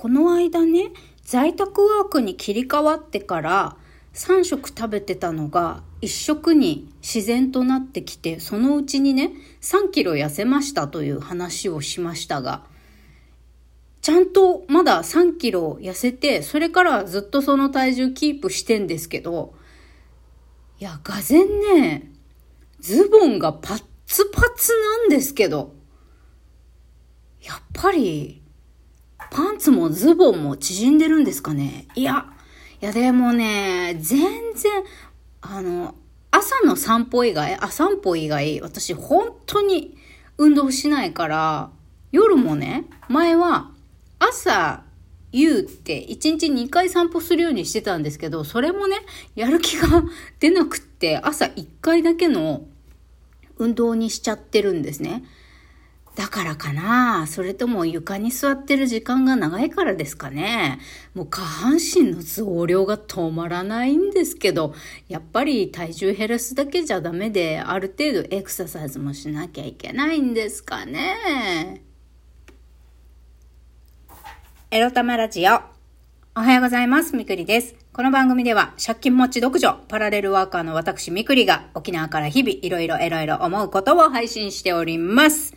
この間ね、在宅ワークに切り替わってから3食食べてたのが1食に自然となってきて、そのうちにね3キロ痩せましたという話をしましたが、ちゃんとまだ3キロ痩せて、それからずっとその体重キープしてんですけど、いやがぜんねズボンがパッツパツなんですけど、やっぱりパンツもズボンも縮んでるんですかね。いやでもね、全然朝の散歩以外私本当に運動しないから、夜もね、前は朝夕って1日2回散歩するようにしてたんですけど、それもねやる気が出なくって、朝1回だけの運動にしちゃってるんですね。だからかな、それとも床に座ってる時間が長いからですかね。もう下半身の増量が止まらないんですけど、やっぱり体重減らすだけじゃダメで、ある程度エクササイズもしなきゃいけないんですかね。エロタマラジオ、おはようございます。みくりです。この番組では借金持ち独女パラレルワーカーの私みくりが、沖縄から日々いろいろエロエロ思うことを配信しております。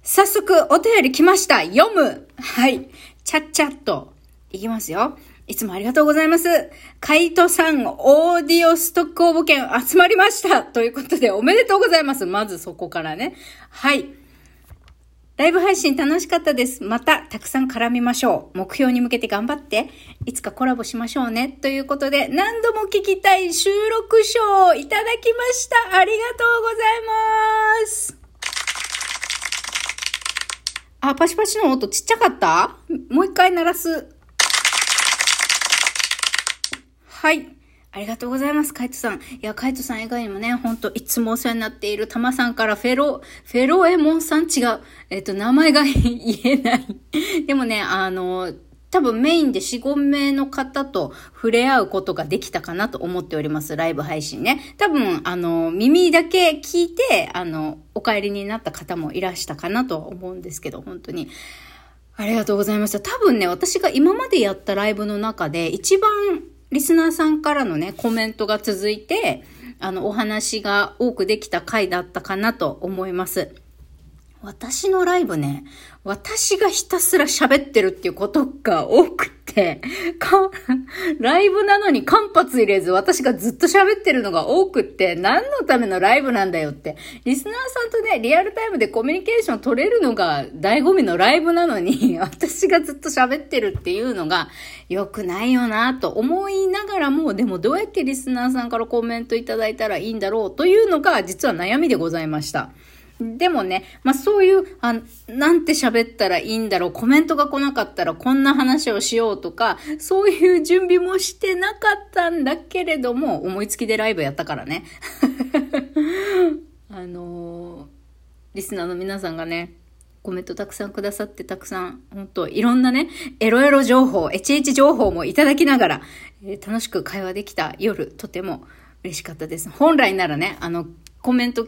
早速お便り来ました。読む。はい。ちゃっちゃっといきますよ。いつもありがとうございます。カイトさんオーディオストック応募券集まりましたということで、おめでとうございます。まずそこからね。はい。ライブ配信楽しかったです。またたくさん絡みましょう。目標に向けて頑張って、いつかコラボしましょうねということで、何度も聞きたい収録賞をいただきました。ありがとうございます。あ、パシパシの音ちっちゃかった？もう一回鳴らす。はい。ありがとうございます、カイトさん。いや、カイトさん以外にもね、ほんといつもお世話になっているタマさんからフェロエモンさん、違う。名前が言えない。でもね、多分メインで 4,5 名の方と触れ合うことができたかなと思っております。ライブ配信ね。多分、耳だけ聞いて、お帰りになった方もいらしたかなと思うんですけど、本当に。ありがとうございました。多分ね、私が今までやったライブの中で、一番リスナーさんからのね、コメントが続いて、お話が多くできた回だったかなと思います。私のライブね、私がひたすら喋ってるっていうことが多くて、ライブなのに間髪入れず私がずっと喋ってるのが多くって、何のためのライブなんだよって。リスナーさんとね、リアルタイムでコミュニケーション取れるのが醍醐味のライブなのに、私がずっと喋ってるっていうのが良くないよなと思いながらも、でもどうやってリスナーさんからコメントいただいたらいいんだろうというのが実は悩みでございました。でもね、まあ、そういう、なんて喋ったらいいんだろう、コメントが来なかったらこんな話をしようとか、そういう準備もしてなかったんだけれども、思いつきでライブやったからね。リスナーの皆さんがね、コメントたくさんくださって、たくさん、ほんといろんなね、エロエロ情報、エチエチ情報もいただきながら、楽しく会話できた夜、とても嬉しかったです。本来ならね、コメント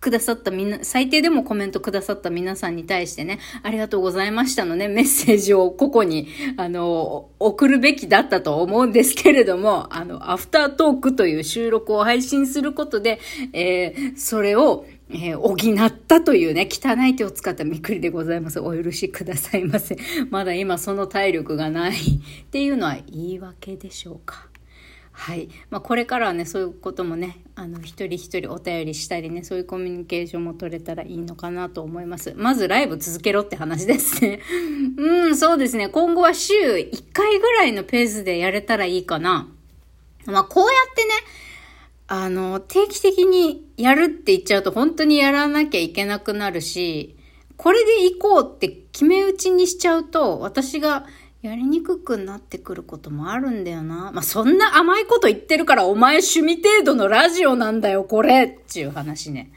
くださったみんな、最低でもコメントくださった皆さんに対してね、ありがとうございましたのね、メッセージを個々に送るべきだったと思うんですけれども、アフタートークという収録を配信することで、それを、補ったというね、汚い手を使ったみくりでございます。お許しくださいませ。まだ今その体力がないっていうのは言い訳でしょうか。はい。まあ、これからはね、そういうこともね、一人一人お便りしたりね、そういうコミュニケーションも取れたらいいのかなと思います。まずライブ続けろって話ですね。そうですね。今後は週1回ぐらいのペースでやれたらいいかな。まあ、こうやってね、定期的にやるって言っちゃうと本当にやらなきゃいけなくなるし、これで行こうって決め打ちにしちゃうと、私がやりにくくなってくることもあるんだよな。まあ、そんな甘いこと言ってるから、お前趣味程度のラジオなんだよ、これっていう話ね。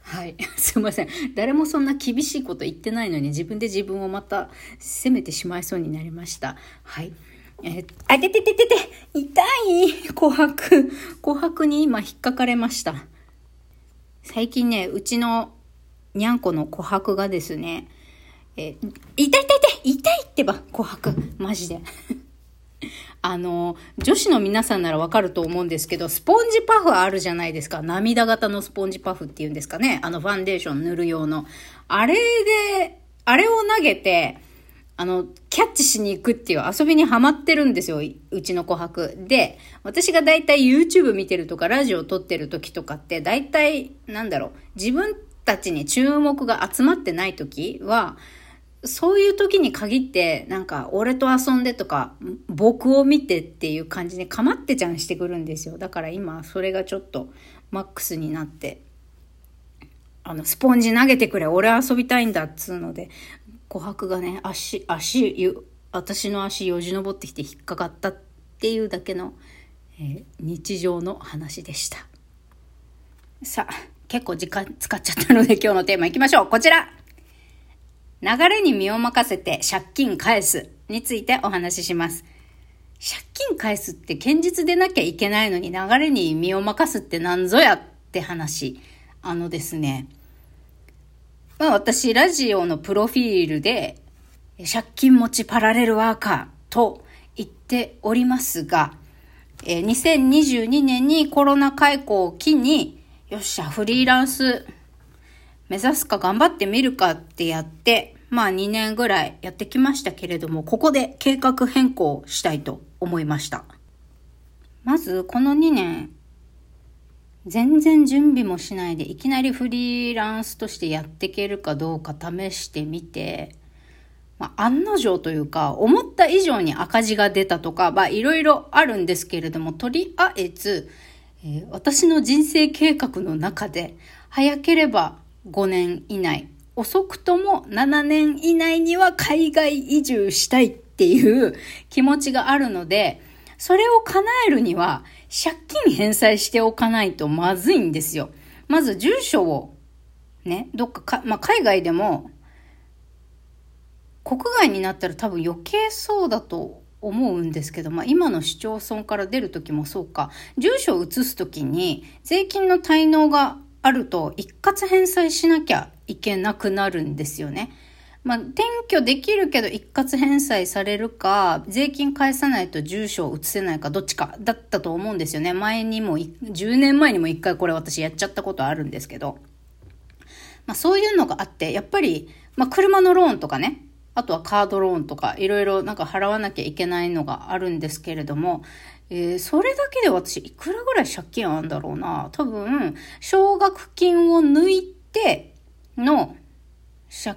はい。すいません。誰もそんな厳しいこと言ってないのに、自分で自分をまた責めてしまいそうになりました。はい。あててててて、痛い。琥珀に今引っかかれました。最近ね、うちのにゃんこの琥珀がですね、痛いってば、琥珀ジで女子の皆さんならわかると思うんですけど、スポンジパフあるじゃないですか。涙型のスポンジパフっていうんですかね。ファンデーション塗る用の。あれを投げて、キャッチしに行くっていう遊びにハマってるんですよ、うちの琥珀。で、私がだいたい YouTube 見てるとか、ラジオ撮ってる時とかって、だいたい、自分たちに注目が集まってない時は、そういう時に限って、俺と遊んでとか、僕を見てっていう感じにかまってちゃんしてくるんですよ。だから今、それがちょっとマックスになって、スポンジ投げてくれ、俺遊びたいんだっつうので、琥珀がね、私の足よじ登ってきて引っかかったっていうだけの、日常の話でした。さあ、結構時間使っちゃったので今日のテーマいきましょう。こちら。流れに身を任せて借金返すについてお話しします。借金返すって堅実でなきゃいけないのに流れに身を任すってなんぞやって話。ですね。私、ラジオのプロフィールで、借金持ちパラレルワーカーと言っておりますが、2022年にコロナ解雇を機に、よっしゃ、フリーランス目指すか頑張ってみるかってやって、2年ぐらいやってきましたけれども、ここで計画変更したいと思いました。まず、この2年、全然準備もしないでいきなりフリーランスとしてやっていけるかどうか試してみて、案の定というか思った以上に赤字が出たとかいろいろあるんですけれども、とりあえず、私の人生計画の中で早ければ5年以内、遅くとも7年以内には海外移住したいっていう気持ちがあるので、それを叶えるには借金返済しておかないとまずいんですよ。まず住所をね、海外でも、国外になったら多分余計そうだと思うんですけど、今の市町村から出るときもそうか、住所を移すときに税金の滞納があると一括返済しなきゃいけなくなるんですよね。転居できるけど一括返済されるか、税金返さないと住所を移せないか、どっちかだったと思うんですよね。10年前にも一回これ私やっちゃったことあるんですけど。そういうのがあって、やっぱり、車のローンとかね、あとはカードローンとか、いろいろ払わなきゃいけないのがあるんですけれども、それだけで私いくらぐらい借金あるんだろうな。多分、奨学金を抜いての借金、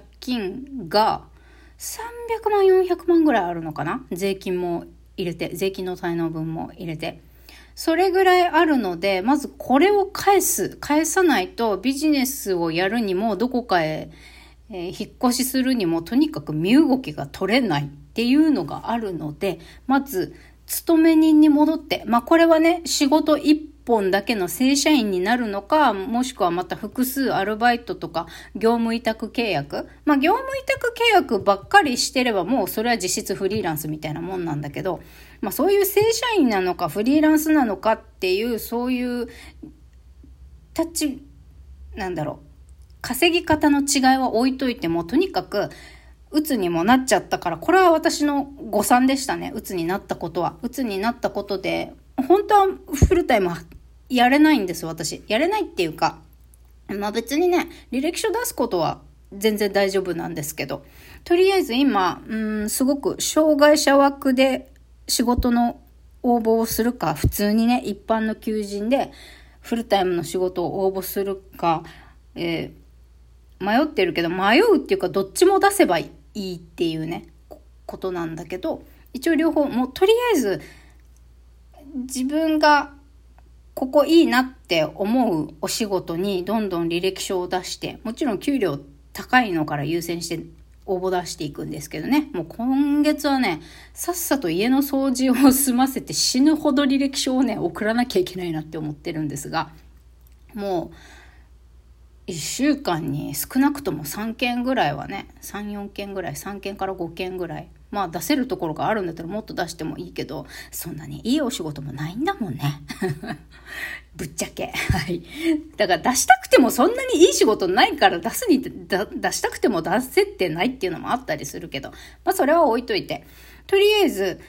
が300万400万ぐらいあるのかな、税金も入れて、税金の滞納分も入れて、それぐらいあるので、まずこれを返さないと、ビジネスをやるにもどこかへ、引っ越しするにもとにかく身動きが取れないっていうのがあるので、まず勤め人に戻って、これはね、仕事一本だけの正社員になるのか、もしくはまた複数アルバイトとか業務委託契約。業務委託契約ばっかりしてればもうそれは実質フリーランスみたいなもんなんだけど、そういう正社員なのかフリーランスなのかっていう、そういう稼ぎ方の違いは置いといても、とにかく鬱にもなっちゃったから、これは私の誤算でしたね。鬱になったことで、本当はフルタイムやれないんです、私。やれないっていうか、別にね、履歴書出すことは全然大丈夫なんですけど、とりあえず今、すごく障害者枠で仕事の応募をするか、普通にね、一般の求人でフルタイムの仕事を応募するか、迷ってるけど、迷うっていうか、どっちも出せばいいっていうね、ことなんだけど、一応両方、もうとりあえず自分がここいいなって思うお仕事にどんどん履歴書を出して、もちろん給料高いのから優先して応募出していくんですけどね。もう今月はね、さっさと家の掃除を済ませて死ぬほど履歴書をね、送らなきゃいけないなって思ってるんですが、もう1週間に少なくとも3件ぐらいはね、3件ぐらい、3件から5件ぐらい、出せるところがあるんだったらもっと出してもいいけど、そんなにいいお仕事もないんだもんねぶっちゃけはい。だから出したくてもそんなにいい仕事ないから、出したくても出せてないっていうのもあったりするけど、それは置いといて、とりあえず、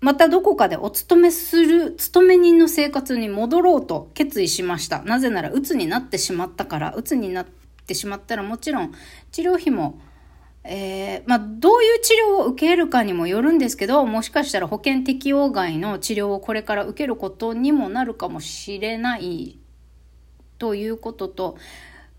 またどこかでお勤め人の生活に戻ろうと決意しました。なぜなら、鬱になってしまったから、鬱になってしまったらもちろん治療費も、どういう治療を受けるかにもよるんですけど、もしかしたら保険適用外の治療をこれから受けることにもなるかもしれないということと、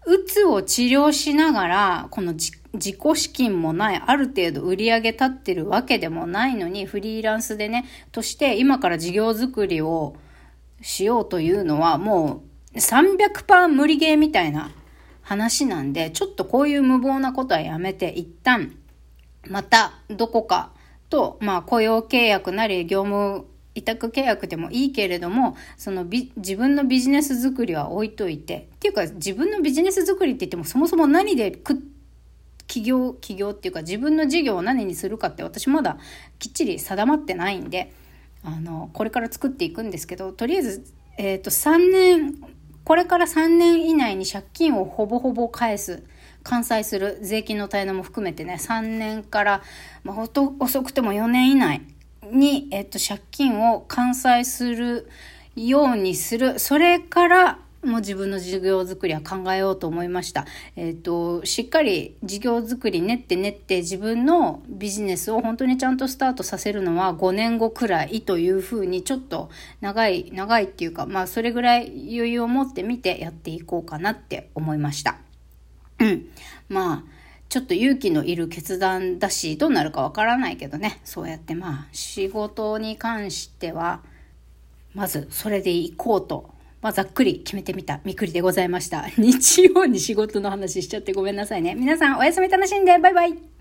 うつを治療しながらこの自己資金もない、ある程度売り上げ立ってるわけでもないのにフリーランスでねとして今から事業作りをしようというのはもう 300% 無理ゲーみたいな話なんで、ちょっとこういう無謀なことはやめて、一旦またどこかと、雇用契約なり業務委託契約でもいいけれども、その自分のビジネス作りは置いといて、っていうか自分のビジネス作りって言ってもそもそも何で起業っていうか自分の事業を何にするかって私まだきっちり定まってないんで、これから作っていくんですけど、とりあえず、これから3年以内に借金をほぼほぼ完済する、税金の滞納も含めてね、3年から、遅くても4年以内に、借金を完済するようにする。それから、もう自分の事業作りは考えようと思いました。しっかり事業作り練って自分のビジネスを本当にちゃんとスタートさせるのは5年後くらいというふうに、ちょっと長いっていうか、それぐらい余裕を持ってみてやっていこうかなって思いました。ちょっと勇気のいる決断だし、どうなるかわからないけどね、そうやって仕事に関してはまずそれでいこうと。ざっくり決めてみたみくりでございました。日曜に仕事の話しちゃってごめんなさいね。皆さんお休み楽しんで、バイバイ。